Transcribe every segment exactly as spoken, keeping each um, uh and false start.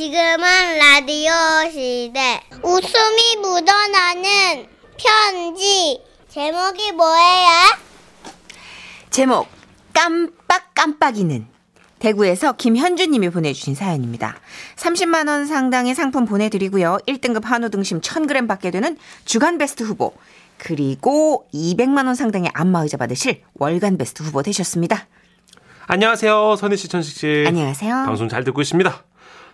지금은 라디오 시대. 웃음이 묻어나는 편지. 제목이 뭐예요? 제목 깜빡깜빡이는. 대구에서 김현주님이 보내주신 사연입니다. 삼십만 원 상당의 상품 보내드리고요. 일 등급 한우 등심 천 그램 받게 되는 주간베스트 후보, 그리고 이백만 원 상당의 안마의자 받으실 월간베스트 후보 되셨습니다. 안녕하세요. 선희씨, 천식씨. 안녕하세요. 방송 잘 듣고 있습니다.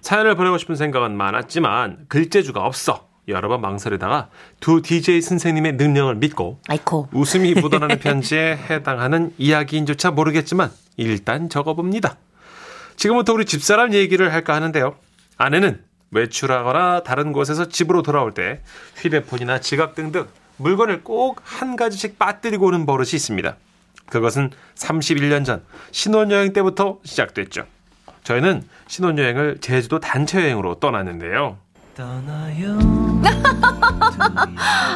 사연을 보내고 싶은 생각은 많았지만 글재주가 없어 여러 번 망설이다가 두 디제이 선생님의 능력을 믿고 아이코. 웃음이 묻어나는 편지에 해당하는 이야기인조차 모르겠지만 일단 적어봅니다. 지금부터 우리 집사람 얘기를 할까 하는데요. 아내는 외출하거나 다른 곳에서 집으로 돌아올 때 휴대폰이나 지갑 등등 물건을 꼭 한 가지씩 빠뜨리고 오는 버릇이 있습니다. 그것은 삼십일 년 전 신혼여행 때부터 시작됐죠. 저희는 신혼여행을 제주도 단체여행으로 떠났는데요. 떠나요.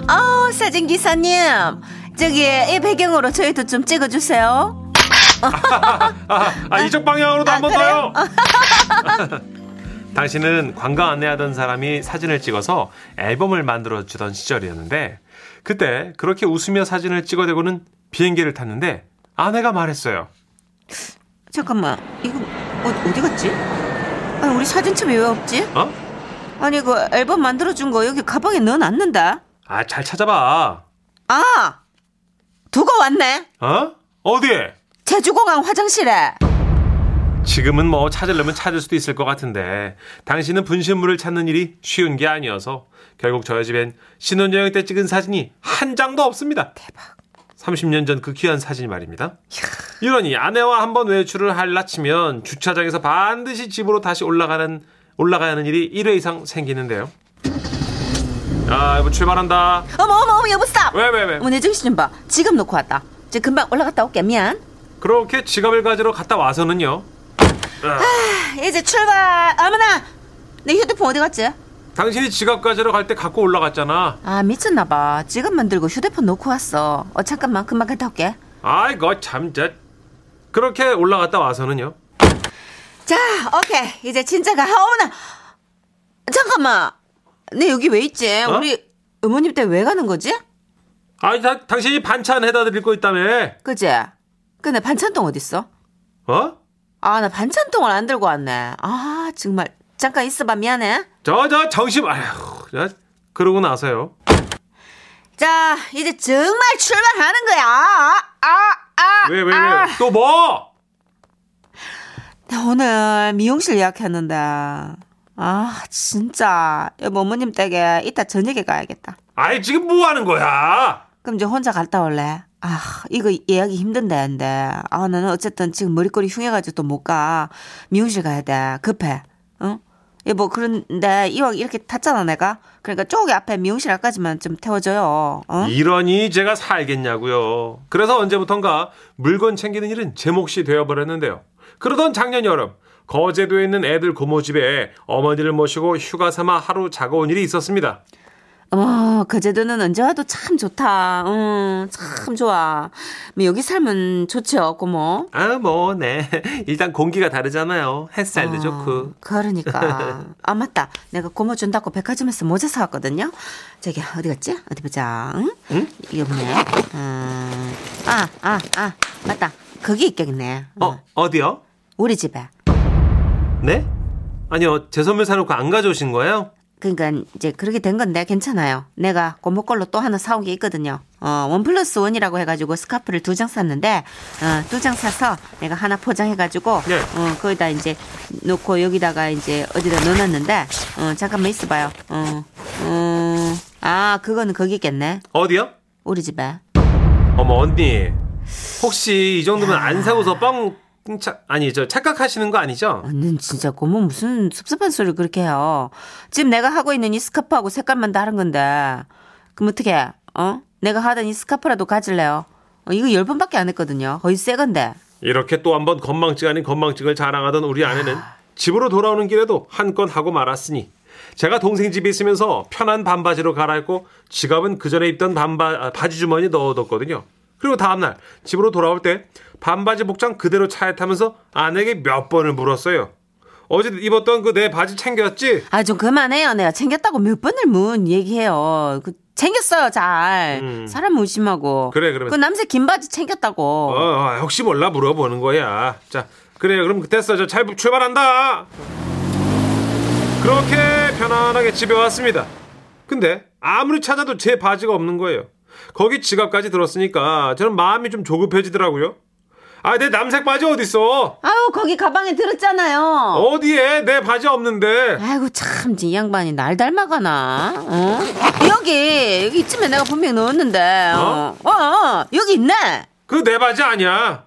아, 사진기사님, 저기 이 배경으로 저희도 좀 찍어주세요. 아, 아, 아, 이쪽 방향으로도 아, 한번 더요. 당신은 관광 안내하던 사람이 사진을 찍어서 앨범을 만들어주던 시절이었는데, 그때 그렇게 웃으며 사진을 찍어대고는 비행기를 탔는데 아내가 말했어요. 잠깐만, 이거 어, 어디 갔지? 아, 우리 사진첩이 왜 없지? 어? 아니, 그 앨범 만들어준 거 여기 가방에 넣어놨는다. 아, 잘 찾아봐. 아, 두고 왔네. 어? 어디에? 제주공항 화장실에. 지금은 뭐 찾으려면 찾을 수도 있을 것 같은데 당신은 분신물을 찾는 일이 쉬운 게 아니어서 결국 저희 집엔 신혼여행 때 찍은 사진이 한 장도 없습니다. 대박. 삼십 년 전 그 귀한 사진이 말입니다. 이러니 아내와 한번 외출을 할라 치면 주차장에서 반드시 집으로 다시 올라가는, 올라가야 하는 일이 일 회 이상 생기는데요. 아, 여보 출발한다. 어머 어머 어머, 여보 스탑. 왜 왜 왜? 어머, 내 정신 좀 봐. 지갑 놓고 왔다. 지금 금방 올라갔다 올게. 미안. 그렇게 지갑을 가지러 갔다 와서는요. 아, 이제 출발. 어머나, 내 휴대폰 어디 갔지? 당신이 지갑 가지러 갈 때 갖고 올라갔잖아. 아, 미쳤나봐. 지갑만 들고 휴대폰 놓고 왔어. 어, 잠깐만, 금방 갔다 올게. 아이고 참. 자, 그렇게 올라갔다 와서는요. 자, 오케이, 이제 진짜 가. 어머나, 잠깐만, 내 여기 왜 있지? 어? 우리 어머님 때 왜 가는 거지? 아니, 다, 당신이 반찬 해다 드릴 거 있다며. 그치? 근데 반찬통 어딨어? 어? 아, 나 반찬통을 안 들고 왔네. 아, 정말. 잠깐 있어봐. 미안해. 저, 저, 정신, 아휴. 그러고 나서요. 자, 이제 정말 출발하는 거야. 아, 아, 왜, 왜, 아. 왜? 또 뭐? 나 오늘 미용실 예약했는데. 아, 진짜. 여보, 어머님 댁에 이따 저녁에 가야겠다. 아이, 지금 뭐 하는 거야? 그럼 이제 혼자 갔다 올래? 아, 이거 예약이 힘든데, 근데. 아, 나는 어쨌든 지금 머리꼬리 흉해가지고 또 못 가. 미용실 가야 돼. 급해. 응? 뭐 그런데 이왕 이렇게 탔잖아 내가. 그러니까 저기 앞에 미용실 앞까지만 좀 태워줘요. 어? 이러니 제가 살겠냐고요. 그래서 언제부턴가 물건 챙기는 일은 제 몫이 되어버렸는데요. 그러던 작년 여름, 거제도에 있는 애들 고모집에 어머니를 모시고 휴가 삼아 하루 자고 온 일이 있었습니다. 어머, 거제도는 언제 와도 참 좋다. 음, 참 좋아. 여기 살면 좋죠, 고모. 아, 뭐, 네. 일단 공기가 다르잖아요. 햇살도 어, 좋고. 그러니까. 아, 맞다. 내가 고모 준다고 백화점에서 모자 사왔거든요. 저기, 어디 갔지? 어디 보자. 응? 응? 여보네. 음, 아, 아, 아. 맞다. 거기 있겠네. 어, 어, 어디요? 우리 집에. 네? 아니요, 제 선물 사놓고 안 가져오신 거예요? 그러니까 이제 그렇게 된 건데 괜찮아요. 내가 고모 걸로 또 하나 사온 게 있거든요. 어, 원 플러스 원이라고 해가지고 스카프를 두 장 샀는데, 어, 두 장 사서 내가 하나 포장해가지고, 네. 어, 거기다 이제 놓고 여기다가 이제 어디다 넣어놨는데, 어, 잠깐만 있어봐요. 어, 어, 아, 그거는 거기 있겠네. 어디요? 우리 집에. 어머 언니, 혹시 이 정도면 야. 안 사고서 뻥? 차, 아니 저 착각하시는 거 아니죠? 언니 진짜 고모 무슨 섭섭한 소리를 그렇게 해요. 지금 내가 하고 있는 이 스카프하고 색깔만 다른 건데 그럼 어떻게, 어? 내가 하던 이 스카프라도 가질래요? 어, 이거 열 번밖에 안 했거든요. 거의 새 건데. 이렇게 또 한 번 건망증 아닌 건망증을 자랑하던 우리 아내는 아... 집으로 돌아오는 길에도 한 건 하고 말았으니 제가 동생 집에 있으면서 편한 반바지로 갈아입고 지갑은 그 전에 입던 반바, 바지 주머니에 넣어뒀거든요. 그리고 다음날 집으로 돌아올 때 반바지 복장 그대로 차에 타면서 아내에게 몇 번을 물었어요. 어제 입었던 그 내 바지 챙겼지? 아, 좀 그만해요. 내가 챙겼다고 몇 번을 문 얘기해요. 그 챙겼어요, 잘. 음. 사람 의심하고. 그래, 그러면. 그 남색 긴 바지 챙겼다고. 어, 어, 혹시 몰라 물어보는 거야. 자, 그래요. 그럼 됐어. 저 잘 출발한다. 그렇게 편안하게 집에 왔습니다. 근데 아무리 찾아도 제 바지가 없는 거예요. 거기 지갑까지 들었으니까 저는 마음이 좀 조급해지더라고요. 아, 내 남색 바지 어딨어? 아유, 거기 가방에 들었잖아요. 어디에? 내 바지 없는데. 아이고, 참, 이 양반이 날 닮아가나? 어? 여기, 여기 이쯤에 내가 분명히 넣었는데. 어? 어, 어 여기 있네. 그거 내 바지 아니야.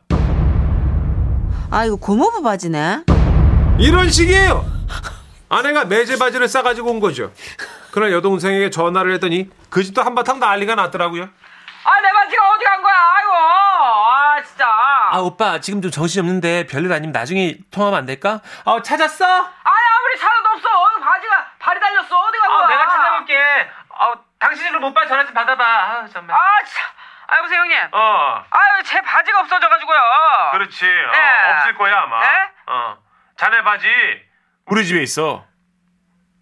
아, 이거 고모부 바지네. 이런 식이에요. 아내가 매제 바지를 싸가지고 온 거죠. 그날 여동생에게 전화를 했더니 그 집도 한바탕 난리가 났더라고요. 아, 내 바지가 어디 간 거야? 아이고, 아 진짜. 아, 오빠 지금 좀 정신이 없는데 별일 아니면 나중에 통화하면 안 될까? 어, 찾았어? 아니, 아무리 찾아도 없어. 어, 바지가 발이 달렸어. 어디 간 거야? 아, 내가 찾아볼게. 어, 당신으로 못 봐. 전화 좀 받아봐. 아, 정말. 아, 참. 아, 여보세요, 형님. 어. 아유, 제 바지가 없어져가지고요. 그렇지. 네. 어, 없을 거야 아마. 네? 어. 자네 바지 우리 집에 있어.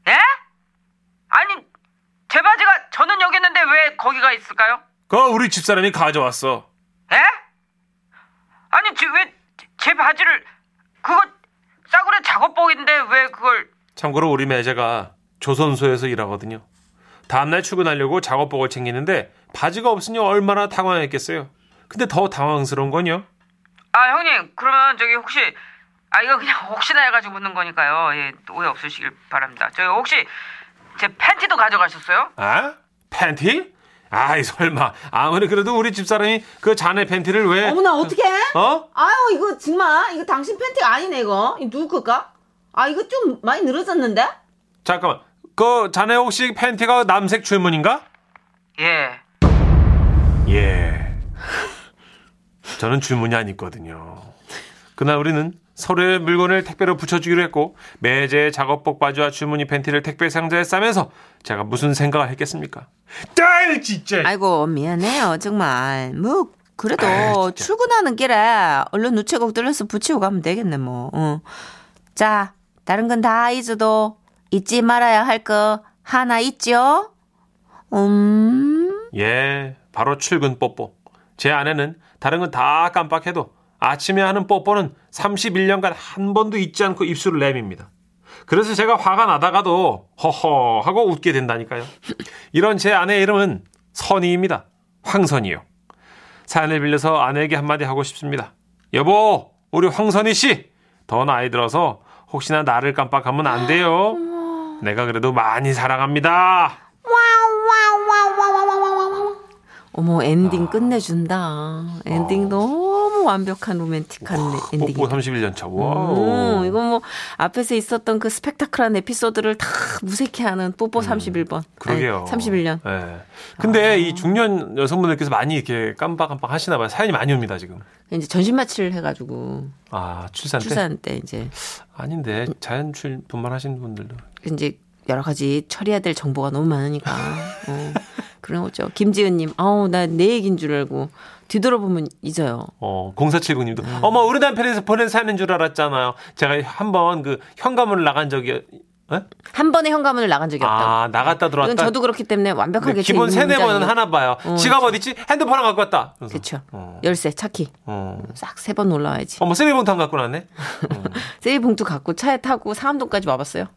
네? 아니, 제 바지가 저는 여기 있는데 왜 거기가 있을까요? 그거 우리 집사람이 가져왔어. 에? 아니, 왜 제 바지를, 그거 싸구려 작업복인데 왜 그걸. 참고로 우리 매제가 조선소에서 일하거든요. 다음날 출근하려고 작업복을 챙기는데 바지가 없으니 얼마나 당황했겠어요. 근데 더 당황스러운 건요. 아, 형님, 그러면 저기 혹시, 아, 이거 그냥 혹시나 해가지고 묻는 거니까요. 예, 오해 없으시길 바랍니다. 저기 혹시 제 팬티도 가져가셨어요? 아? 팬티? 아이, 설마. 아무리 그래도 우리 집사람이 그 자네 팬티를 왜. 어머나, 어떡해? 어? 아유, 이거 정말. 이거 당신 팬티가 아니네, 이거. 이거 누구 걸까? 아, 이거 좀 많이 늘어졌는데? 잠깐만. 그 자네 혹시 팬티가 남색 줄무늬인가? 예. 예. 저는 줄무늬 안 입거든요. 그날 우리는 서로의 물건을 택배로 붙여주기로 했고, 매제의 작업복 바지와 주머니 팬티를 택배 상자에 싸면서 제가 무슨 생각을 했겠습니까? 딸 진짜. 아이고, 미안해요 정말. 뭐 그래도 에이, 출근하는 길에 얼른 우체국 들려서 붙이고 가면 되겠네 뭐. 어. 자, 다른 건 다 잊어도 잊지 말아야 할 거 하나 있죠? 음. 예, 바로 출근 뽀뽀. 제 아내는 다른 건 다 깜빡해도 아침에 하는 뽀뽀는 삼십일 년간 한 번도 잊지 않고 입술을 내밉니다. 그래서 제가 화가 나다가도 허허 하고 웃게 된다니까요. 이런 제 아내의 이름은 선희입니다. 황선희요. 사연을 빌려서 아내에게 한마디 하고 싶습니다. 여보, 우리 황선희 씨, 더 나이 들어서 혹시나 나를 깜빡하면 안 돼요. 내가 그래도 많이 사랑합니다. 어머, 엔딩 아... 끝내준다. 엔딩 아... 너무 완벽한 로맨틱한 엔딩. 뽀뽀 삼십일 년 차. 와. 이거 뭐 앞에서 있었던 그 스펙타클한 에피소드를 다 무색해하는 뽀뽀 삼십일 번. 음, 그러게요. 아니, 삼십일 년. 네. 근데 아... 이 중년 여성분들께서 많이 이렇게 깜빡깜빡 하시나 봐요. 사연이 많이 옵니다 지금. 이제 전신마취를 해가지고. 아, 출산 때. 출산 때 이제. 아닌데 자연 출분만 하시는 분들도. 이제 여러 가지 처리해야 될 정보가 너무 많으니까. 어. 그런 거죠. 김지은님, 아우, 나 내 얘기인 줄 알고 뒤돌아보면 잊어요. 어, 공사칠구 님도 네. 어머, 우리 남편에서 보낸 사연인 줄 알았잖아요. 제가 한 번 그 현관문을 나간 적이 네? 한 번에 현관문을 나간 적이 없다고. 아, 나갔다 들어왔다. 이건 저도 그렇기 때문에 완벽하게 기본 세네 번은 하나 봐요. 어, 지갑 어디 있지? 핸드폰 하나 갖고 왔다. 그렇죠. 어. 열쇠, 차키. 어. 싹 세 번 올라와야지. 어머, 쓰레기봉투 안 갖고 나왔네. 어. 쓰레기봉투 갖고 차에 타고 상암동까지 와봤어요.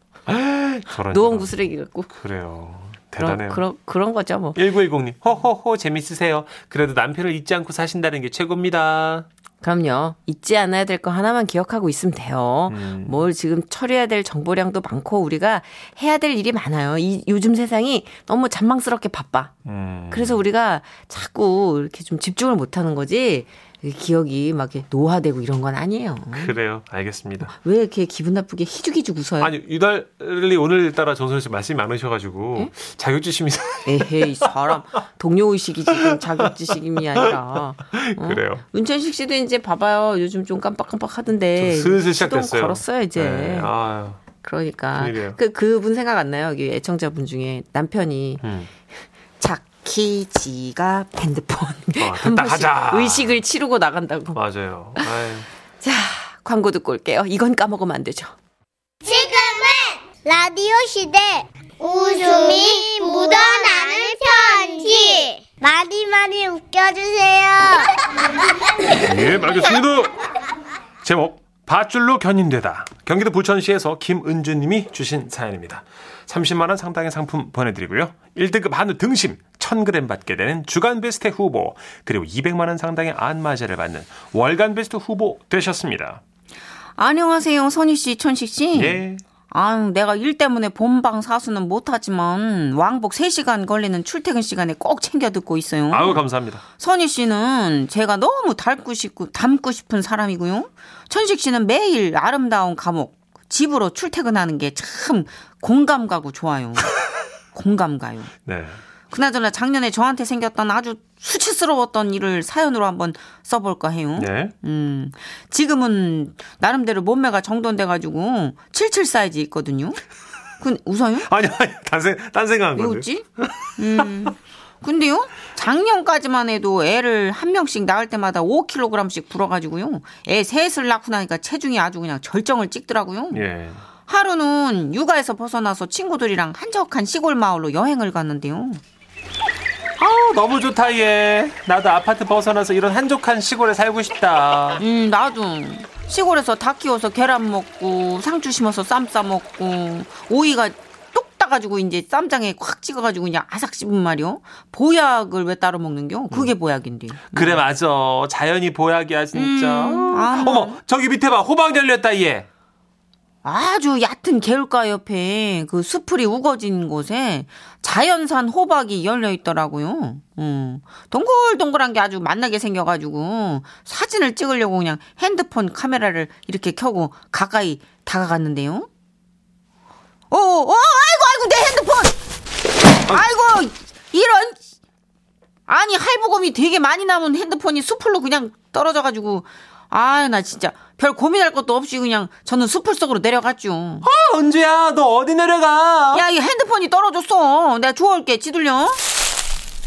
노원구 쓰레기 갖고. 그래요. 대단해요. 그런, 그런 거죠 뭐. 일구일공 님 호호호 재밌으세요. 그래도 남편을 잊지 않고 사신다는 게 최고입니다. 그럼요. 잊지 않아야 될 거 하나만 기억하고 있으면 돼요. 음. 뭘 지금 처리해야 될 정보량도 많고 우리가 해야 될 일이 많아요. 이, 요즘 세상이 너무 잔망스럽게 바빠. 음. 그래서 우리가 자꾸 이렇게 좀 집중을 못하는 거지 기억이 막 노화되고 이런 건 아니에요. 그래요. 알겠습니다. 왜 이렇게 기분 나쁘게 희죽희죽 웃어요? 아니, 유달리 오늘따라 정선 씨 말씀이 많으셔가지고 에? 자격지심이 에헤이, 사람 동료의식이 지금 자격지심이 아니라 어? 그래요. 문천식 씨도 이제 봐봐요. 요즘 좀 깜빡깜빡 하던데 슬슬 시작됐어요. 걸었어요 이제. 네. 아유. 그러니까 그, 그분 생각 안 나요? 여기 애청자분 중에 남편이 음. 작 키, 지갑, 핸드폰. 어, 가자. 의식을 치르고 나간다고. 맞아요. 자, 광고 듣고 올게요. 이건 까먹으면 안 되죠. 라디오 시대 웃음이 묻어나는 편지 많이 많이 웃겨주세요. 예, 알겠습니다. 제목 밧줄로 견인되다. 경기도 부천시에서 김은주 님이 주신 사연입니다. 삼십만 원 상당의 상품 보내드리고요. 일 등급 한우 등심 천 그램 받게 되는 주간베스트 후보, 그리고 이백만 원 상당의 안마제를 받는 월간베스트 후보 되셨습니다. 안녕하세요. 선희 씨, 천식 씨. 예. 아유, 내가 일 때문에 본방 사수는 못하지만 왕복 세 시간 걸리는 출퇴근 시간에 꼭 챙겨 듣고 있어요. 아유, 감사합니다. 선희 씨는 제가 너무 닮고 싶고, 닮고 싶은 사람이고요. 천식 씨는 매일 아름다운 감옥, 집으로 출퇴근하는 게 참 공감 가고 좋아요. 공감 가요. 네. 그나저나 작년에 저한테 생겼던 아주 수치스러웠던 일을 사연으로 한번 써볼까 해요. 네. 음, 지금은 나름대로 몸매가 정돈돼가지고 칠십칠 사이즈 있거든요. 그 웃어요? 아니, 아니, 딴, 딴 생각한 건데. 왜 웃지? 음, 근데요, 작년까지만 해도 애를 한 명씩 낳을 때마다 오 킬로그램씩 불어가지고요. 애 셋을 낳고 나니까 체중이 아주 그냥 절정을 찍더라고요. 예. 하루는 육아에서 벗어나서 친구들이랑 한적한 시골 마을로 여행을 갔는데요. 아우, 너무 좋다 얘. 나도 아파트 벗어나서 이런 한적한 시골에 살고 싶다. 음, 나도 시골에서 닭 키워서 계란 먹고 상추 심어서 쌈 싸 먹고 오이가 뚝 따가지고 이제 쌈장에 콱 찍어가지고 그냥 아삭 씹은 말이요. 보약을 왜 따로 먹는겨? 그게 음. 보약인데. 그래 맞아. 자연이 보약이야 진짜. 음, 아, 어머 저기 밑에 봐. 호박 열렸다 얘. 아주 얕은 개울가 옆에 그 수풀이 우거진 곳에 자연산 호박이 열려 있더라고요. 음, 동글동글한 게 아주 맛나게 생겨가지고 사진을 찍으려고 그냥 핸드폰 카메라를 이렇게 켜고 가까이 다가갔는데요. 오, 오, 아이고, 아이고, 내 핸드폰! 아이고, 이런. 아니, 할부금이 되게 많이 남은 핸드폰이 수풀로 그냥 떨어져가지고. 아, 나 진짜 별 고민할 것도 없이 그냥 저는 수풀 속으로 내려갔죠. 아, 은주야, 너 어디 내려가? 야, 이 핸드폰이 떨어졌어. 내가 주워올게. 지들려.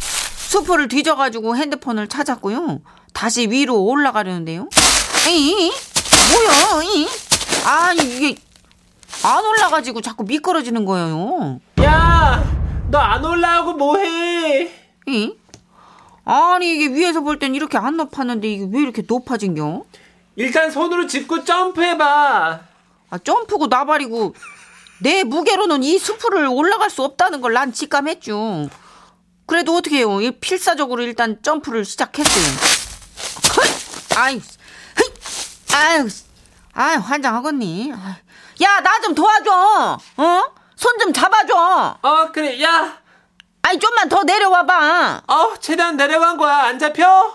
수풀을 뒤져가지고 핸드폰을 찾았고요. 다시 위로 올라가려는데요. 에이, 뭐야? 에이. 아니, 이게 안 올라가지고 자꾸 미끄러지는 거예요. 야, 너 안 올라가고 뭐해? 에이? 아니, 이게 위에서 볼 땐 이렇게 안 높았는데 이게 왜 이렇게 높아진겨? 일단 손으로 짚고 점프해봐. 아, 점프고 나발이고 내 무게로는 이 수풀을 올라갈 수 없다는 걸 난 직감했죠. 그래도 어떻게 해요? 필사적으로 일단 점프를 시작했어요. 아유, 아유, 아유, 환장하겠니? 야, 나 좀 도와줘. 어? 손 좀 잡아줘. 어, 그래, 야. 아니, 좀만 더 내려와봐. 어, 최대한 내려간 거야. 안 잡혀?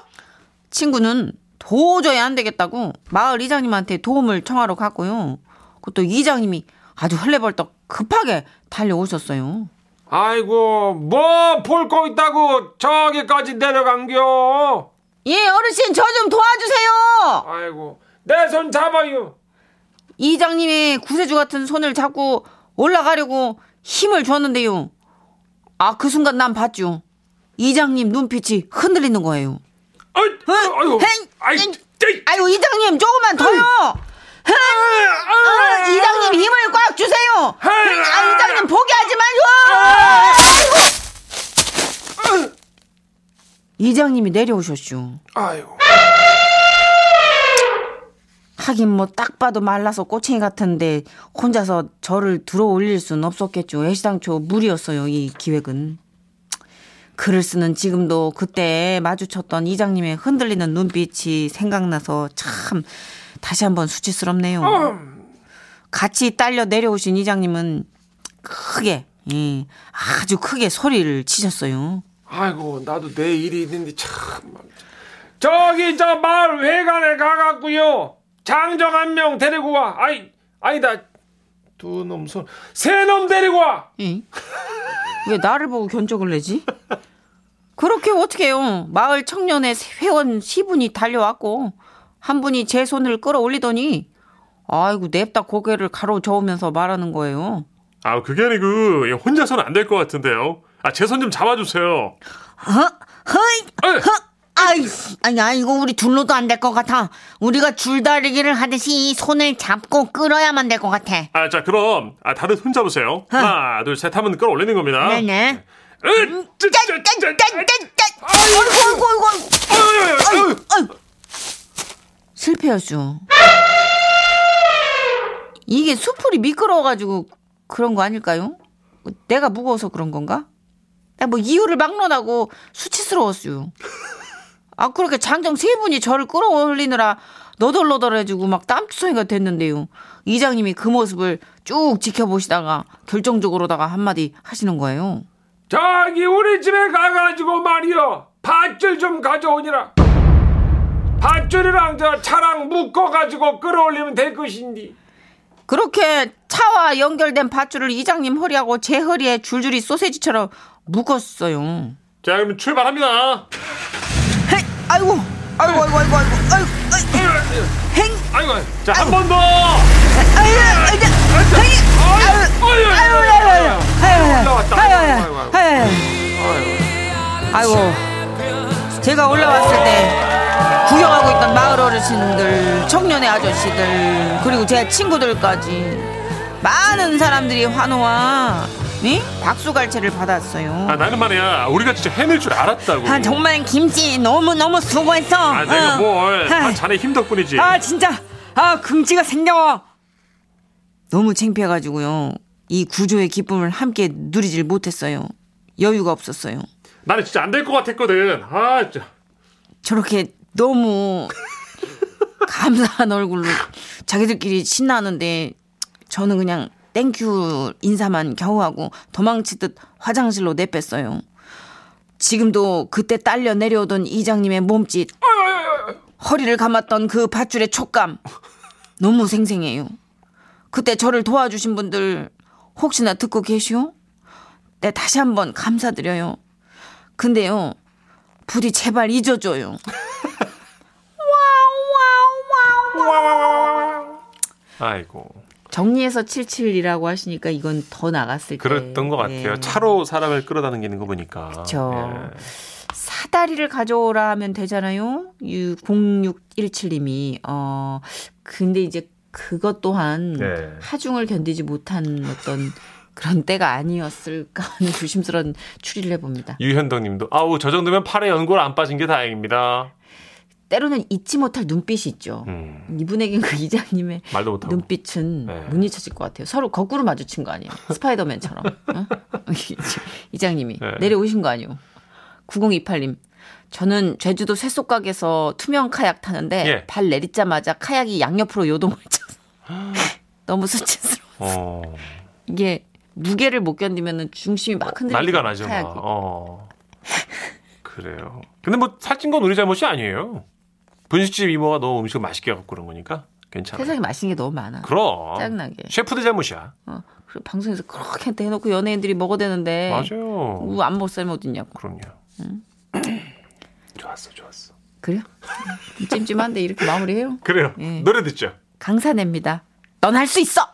친구는 도저히 안 되겠다고 마을 이장님한테 도움을 청하러 갔고요. 그것도 이장님이 아주 헐레벌떡 급하게 달려오셨어요. 아이고, 뭐 볼 거 있다고 저기까지 내려간겨? 예, 어르신, 저 좀 도와주세요. 아이고, 내 손 잡아요. 이장님의 구세주 같은 손을 잡고 올라가려고 힘을 줬는데요. 아, 그 순간 난 봤죠. 이장님 눈빛이 흔들리는 거예요. 아이, 아이고, 아이고, 이장님 조금만 더요. 이장님 힘을 꽉 주세요. 아, 이장님 포기하지 말고. 아이고. 이장님이 내려오셨죠. 아이고. 하긴 뭐 딱 봐도 말라서 꼬챙이 같은데 혼자서 저를 들어올릴 순 없었겠죠. 애시당초 무리였어요, 이 기획은. 글을 쓰는 지금도 그때 마주쳤던 이장님의 흔들리는 눈빛이 생각나서 참 다시 한번 수치스럽네요. 같이 딸려 내려오신 이장님은 크게, 예, 아주 크게 소리를 치셨어요. 아이고, 나도 내 일이 있는데 참. 저기 저 마을 회관에 가갖고요. 장정 한 명 데리고 와. 아이, 아니다. 두 놈, 손, 세 놈 데리고 와. 응? 왜 나를 보고 견적을 내지? 그렇게 어떻게 해요. 마을 청년의 회원 세 분이 달려왔고 한 분이 제 손을 끌어올리더니 아이고 냅다 고개를 가로저으면서 말하는 거예요. 아, 그게 아니고 혼자서는 안 될 것 같은데요. 아, 제 손 좀 잡아주세요. 허, 허이, 허, 아이, 야, 이거 우리 둘로도 안 될 것 같아. 우리가 줄다리기를 하듯이 손을 잡고 끌어야만 될 것 같아. 아, 자, 그럼 아, 다들 손 잡으세요. 어. 하나, 둘, 셋 하면 끌어올리는 겁니다. 네네. 으, 짠, 짠, 짠, 짠, 짠, 짠. 아이고, 아이고, 아이고, 아이고. 실패였죠. 이게 수풀이 미끄러워가지고 그런 거 아닐까요? 내가 무거워서 그런 건가? 뭐 이유를 막론하고 수치스러웠어요. 아, 그렇게 장정 세 분이 저를 끌어올리느라 너덜너덜해지고 막 땀투성이가 됐는데요. 이장님이 그 모습을 쭉 지켜보시다가 결정적으로다가 한마디 하시는 거예요. 저기 우리 집에 가가지고 말이여, 밧줄 좀 가져오니라. 밧줄이랑 저 차랑 묶어가지고 끌어올리면 될 것인디. 그렇게 차와 연결된 밧줄을 이장님 허리하고 제 허리에 줄줄이 소세지처럼 묶었어요. 자, 그럼 출발합니다. 헤이, 아이고, 아이고, 아이고, 아이고, 아이고, 아이고, 아이고, 아이고, 아이고, 자, 한 번 더. 아이고, 아이고, 아이고, 아이고, 아이고, 아이고, 아이고, 아이고, 아이고, 제가 올라왔을 때 구경하고 있던 마을 어르신들, 청년의 아저씨들, 그리고 제 친구들까지 많은 사람들이 환호와 네? 박수갈채를 받았어요. 아, 나는 말이야, 우리가 진짜 해낼 줄 알았다고. 아, 정말 김씨 너무너무 수고했어. 아, 내가 어. 뭘, 아, 자네 힘 덕분이지. 아, 진짜, 아, 긍지가 생겨. 너무 창피해가지고요, 이 구조의 기쁨을 함께 누리질 못했어요. 여유가 없었어요. 나는 진짜 안 될 것 같았거든. 아, 진짜. 저렇게 너무 감사한 얼굴로 자기들끼리 신나는데 저는 그냥 땡큐 인사만 겨우 하고 도망치듯 화장실로 내뺐어요. 지금도 그때 딸려 내려오던 이장님의 몸짓, 허리를 감았던 그 밧줄의 촉감 너무 생생해요. 그때 저를 도와주신 분들 혹시나 듣고 계시오? 네, 다시 한번 감사드려요. 근데요, 부디 제발 잊어줘요. 아이고. 정리해서 칠칠이라고 하시니까 이건 더 나갔을 때. 그랬던 것 같아요. 예. 차로 사람을 끌어다니는 거 보니까. 그렇죠. 예. 사다리를 가져오라 하면 되잖아요. 공육일칠님이. 어, 근데 이제 그것 또한 예. 하중을 견디지 못한 어떤 그런 때가 아니었을까 하는 조심스러운 추리를 해봅니다. 유현덕님도 아우, 저 정도면 팔에 연골 안 빠진 게 다행입니다. 때로는 잊지 못할 눈빛이 있죠. 음. 이분에겐 그 이장님의 말도 못하고. 눈빛은 네. 못 잊혀질 것 같아요. 서로 거꾸로 마주친 거 아니에요? 스파이더맨처럼. 어? 이장님이 네. 내려오신 거 아니에요? 구공이팔님. 저는 제주도 쇠속각에서 투명 카약 타는데 예. 발 내리자마자 카약이 양옆으로 요동을 쳐서 너무 수치스러웠어요. 어. 이게 무게를 못 견디면 중심이 막 흔들리고 난리가 나죠. 어. 그래요. 근데 뭐 살찐 건 우리 잘못이 아니에요. 분식집 이모가 너무 음식을 맛있게 해갖고 그런 거니까 괜찮아요. 세상에 맛있는 게 너무 많아. 그럼. 짜증나게. 셰프들 잘못이야. 어, 그리고 방송에서 그렇게 해놓고 연예인들이 먹어대는데. 맞아요. 우, 안 먹을 사람이 어딨냐고. 그럼요. 응? 좋았어, 좋았어. 그래요? 찜찜한데 이렇게 마무리해요? 그래요. 예. 노래 듣죠. 강산혜입니다. 넌 할 수 있어.